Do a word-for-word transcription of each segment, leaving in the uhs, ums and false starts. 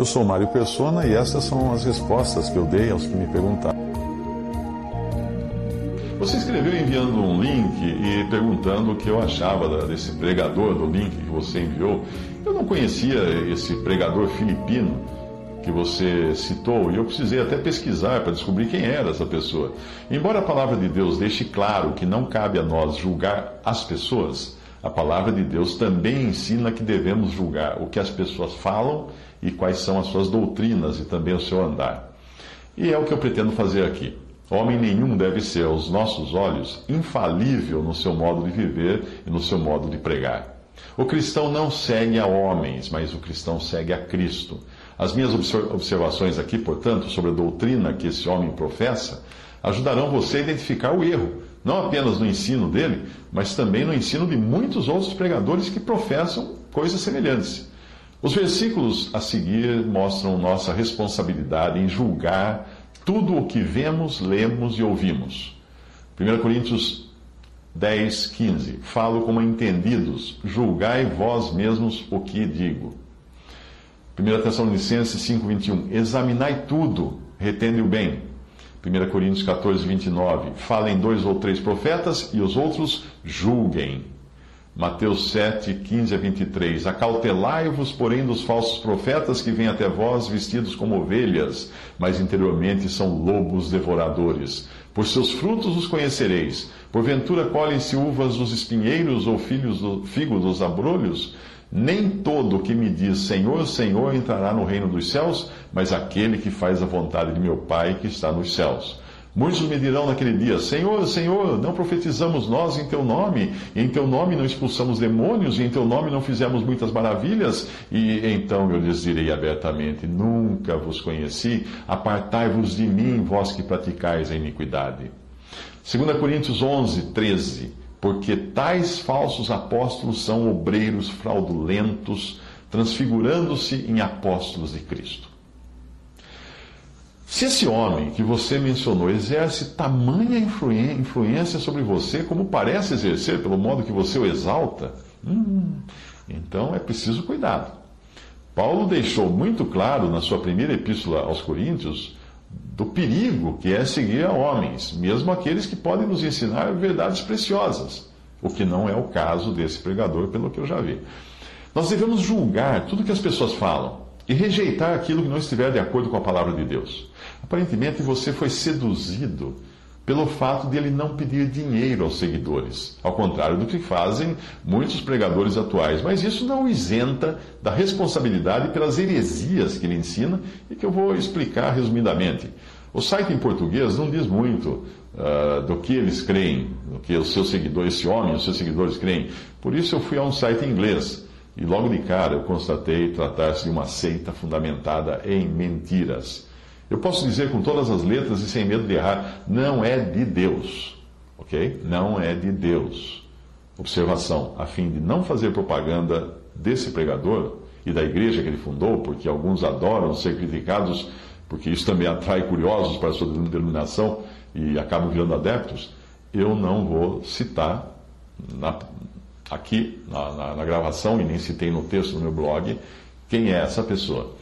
Eu sou Mário Persona e essas são as respostas que eu dei aos que me perguntaram. Você escreveu enviando um link e perguntando o que eu achava desse pregador do link que você enviou. Eu não conhecia esse pregador filipino que você citou e eu precisei até pesquisar para descobrir quem era essa pessoa. Embora a palavra de Deus deixe claro que não cabe a nós julgar as pessoas, a palavra de Deus também ensina que devemos julgar o que as pessoas falam e quais são as suas doutrinas e também o seu andar. E é o que eu pretendo fazer aqui. Homem nenhum deve ser, aos nossos olhos, infalível no seu modo de viver e no seu modo de pregar. O cristão não segue a homens, mas o cristão segue a Cristo. As minhas observações aqui, portanto, sobre a doutrina que esse homem professa, ajudarão você a identificar o erro, não apenas no ensino dele, mas também no ensino de muitos outros pregadores que professam coisas semelhantes. Os versículos a seguir mostram nossa responsabilidade em julgar tudo o que vemos, lemos e ouvimos. Primeira Coríntios dez, quinze. Falo como entendidos, julgai vós mesmos o que digo. Primeira Tessalonicenses cinco, vinte e um. Examinai tudo, retende o bem. Primeira Coríntios quatorze, vinte e nove. Falem dois ou três profetas e os outros julguem. Mateus sete, quinze a vinte e três. Acautelai-vos, porém, dos falsos profetas que vêm até vós vestidos como ovelhas, mas interiormente são lobos devoradores. Por seus frutos os conhecereis. Porventura colhem-se uvas dos espinheiros ou filhos do figo dos abrolhos? Nem todo que me diz Senhor, Senhor entrará no reino dos céus, mas aquele que faz a vontade de meu Pai que está nos céus. Muitos me dirão naquele dia, Senhor, Senhor, não profetizamos nós em Teu nome, e em Teu nome não expulsamos demônios, e em Teu nome não fizemos muitas maravilhas? E então eu lhes direi abertamente, nunca vos conheci, apartai-vos de mim, vós que praticais a iniquidade. Segunda Coríntios onze, treze. Porque tais falsos apóstolos são obreiros fraudulentos, transfigurando-se em apóstolos de Cristo. Se esse homem que você mencionou exerce tamanha influência sobre você, como parece exercer, pelo modo que você o exalta, hum, então é preciso cuidado. Paulo deixou muito claro na sua primeira epístola aos Coríntios do perigo que é seguir a homens, mesmo aqueles que podem nos ensinar verdades preciosas, o que não é o caso desse pregador, pelo que eu já vi. Nós devemos julgar tudo que as pessoas falam e rejeitar aquilo que não estiver de acordo com a palavra de Deus. Aparentemente você foi seduzido pelo fato de ele não pedir dinheiro aos seguidores, ao contrário do que fazem muitos pregadores atuais. Mas isso não o isenta da responsabilidade pelas heresias que ele ensina e que eu vou explicar resumidamente. O site em português não diz muito uh, do que eles creem, do que os seus seguidores, esse homem, os seus seguidores creem. Por isso eu fui a um site em inglês. E logo de cara eu constatei tratar-se de uma seita fundamentada em mentiras. Eu posso dizer com todas as letras e sem medo de errar, não é de Deus, ok? Não é de Deus. Observação, a fim de não fazer propaganda desse pregador e da igreja que ele fundou, porque alguns adoram ser criticados, porque isso também atrai curiosos para a sua denominação e acabam virando adeptos, eu não vou citar na... aqui na, na, na gravação, e nem citei no texto do meu blog, quem é essa pessoa.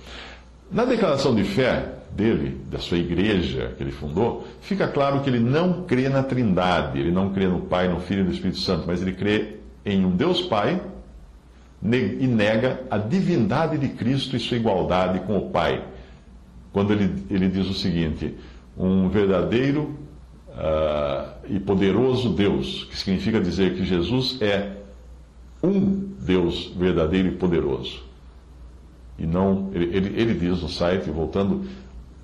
Na declaração de fé dele, da sua igreja que ele fundou, fica claro que ele não crê na Trindade, ele não crê no Pai, no Filho e no Espírito Santo, mas ele crê em um Deus Pai e nega a divindade de Cristo e sua igualdade com o Pai. Quando ele, ele diz o seguinte, um verdadeiro uh, e poderoso Deus, que significa dizer que Jesus é um Deus verdadeiro e poderoso. E não, ele, ele, ele diz no site, voltando,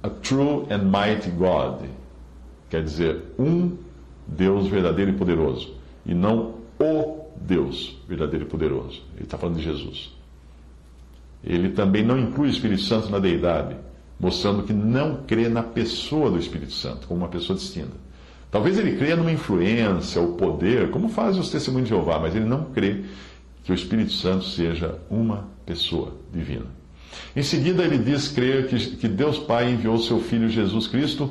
a true and mighty God. Quer dizer, um Deus verdadeiro e poderoso. E não o Deus, verdadeiro e poderoso. Ele está falando de Jesus. Ele também não inclui o Espírito Santo na deidade, mostrando que não crê na pessoa do Espírito Santo, como uma pessoa distinta. Talvez ele creia numa influência ou poder, como fazem os testemunhos de Jeová, mas ele não crê que o Espírito Santo seja uma pessoa divina. Em seguida, ele diz crer que, que Deus Pai enviou seu Filho Jesus Cristo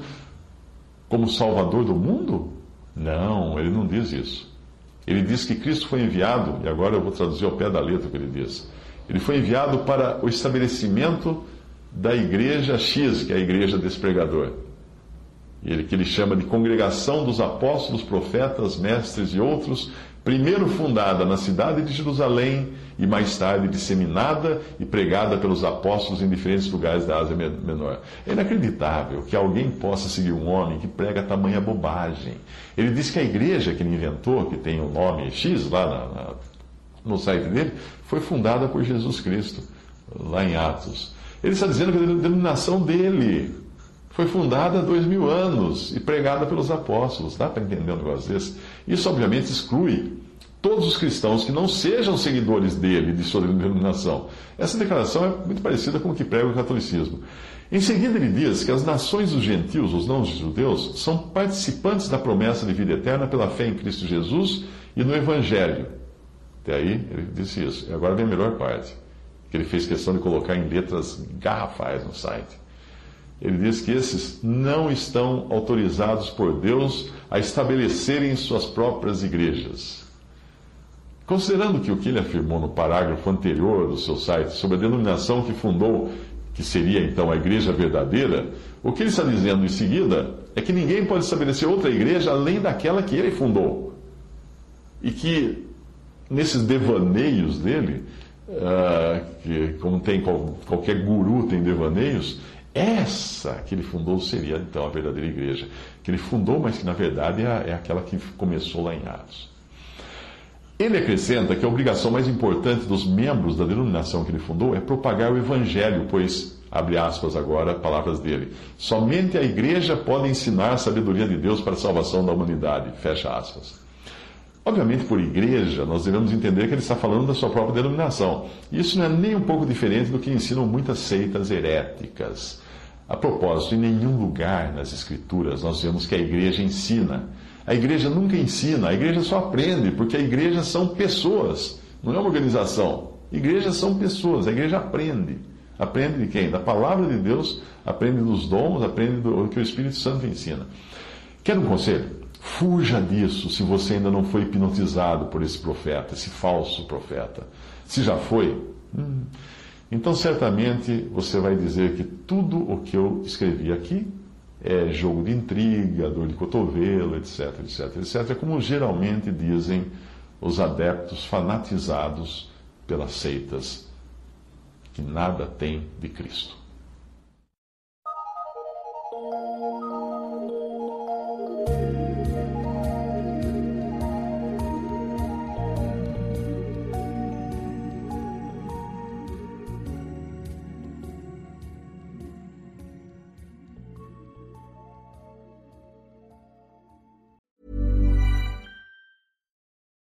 como Salvador do mundo? Não, ele não diz isso. Ele diz que Cristo foi enviado, e agora eu vou traduzir ao pé da letra o que ele diz. Ele foi enviado para o estabelecimento da igreja X, que é a igreja desse pregador. Ele, que ele chama de Congregação dos Apóstolos, Profetas, Mestres e outros, primeiro fundada na cidade de Jerusalém e mais tarde disseminada e pregada pelos apóstolos em diferentes lugares da Ásia Menor. É inacreditável que alguém possa seguir um homem que prega tamanha bobagem. Ele diz que a igreja que ele inventou, que tem o nome X lá na, na, no site dele, foi fundada por Jesus Cristo, lá em Atos. Ele está dizendo que a denominação dele foi fundada há dois mil anos e pregada pelos apóstolos. Dá para entender um negócio desse? Isso, obviamente, exclui todos os cristãos que não sejam seguidores dele, de sua denominação. Essa declaração é muito parecida com o que prega o catolicismo. Em seguida, ele diz que as nações dos gentios, os não-judeus, são participantes da promessa de vida eterna pela fé em Cristo Jesus e no Evangelho. Até aí, ele disse isso. E agora vem a melhor parte, que ele fez questão de colocar em letras garrafais no site. Ele diz que esses não estão autorizados por Deus a estabelecerem suas próprias igrejas. Considerando que o que ele afirmou no parágrafo anterior do seu site sobre a denominação que fundou, que seria então a igreja verdadeira, o que ele está dizendo em seguida é que ninguém pode estabelecer outra igreja além daquela que ele fundou. E que, nesses devaneios dele, uh, que, como tem qualquer guru tem devaneios, essa que ele fundou seria, então, a verdadeira igreja. Que ele fundou, mas que, na verdade, é aquela que começou lá em Atos. Ele acrescenta que a obrigação mais importante dos membros da denominação que ele fundou é propagar o Evangelho, pois, abre aspas agora, palavras dele, somente a igreja pode ensinar a sabedoria de Deus para a salvação da humanidade, fecha aspas. Obviamente, por igreja, nós devemos entender que ele está falando da sua própria denominação. Isso não é nem um pouco diferente do que ensinam muitas seitas heréticas. A propósito, em nenhum lugar nas Escrituras nós vemos que a igreja ensina. A igreja nunca ensina, a igreja só aprende, porque a igreja são pessoas, não é uma organização. Igrejas são pessoas, a igreja aprende. Aprende de quem? Da palavra de Deus, aprende dos dons, aprende do que o Espírito Santo ensina. Quer um conselho? Fuja disso se você ainda não foi hipnotizado por esse profeta, esse falso profeta. Se já foi, hum, então certamente você vai dizer que tudo o que eu escrevi aqui é jogo de intriga, dor de cotovelo, etc, etc, etcétera. É como geralmente dizem os adeptos fanatizados pelas seitas que nada têm de Cristo.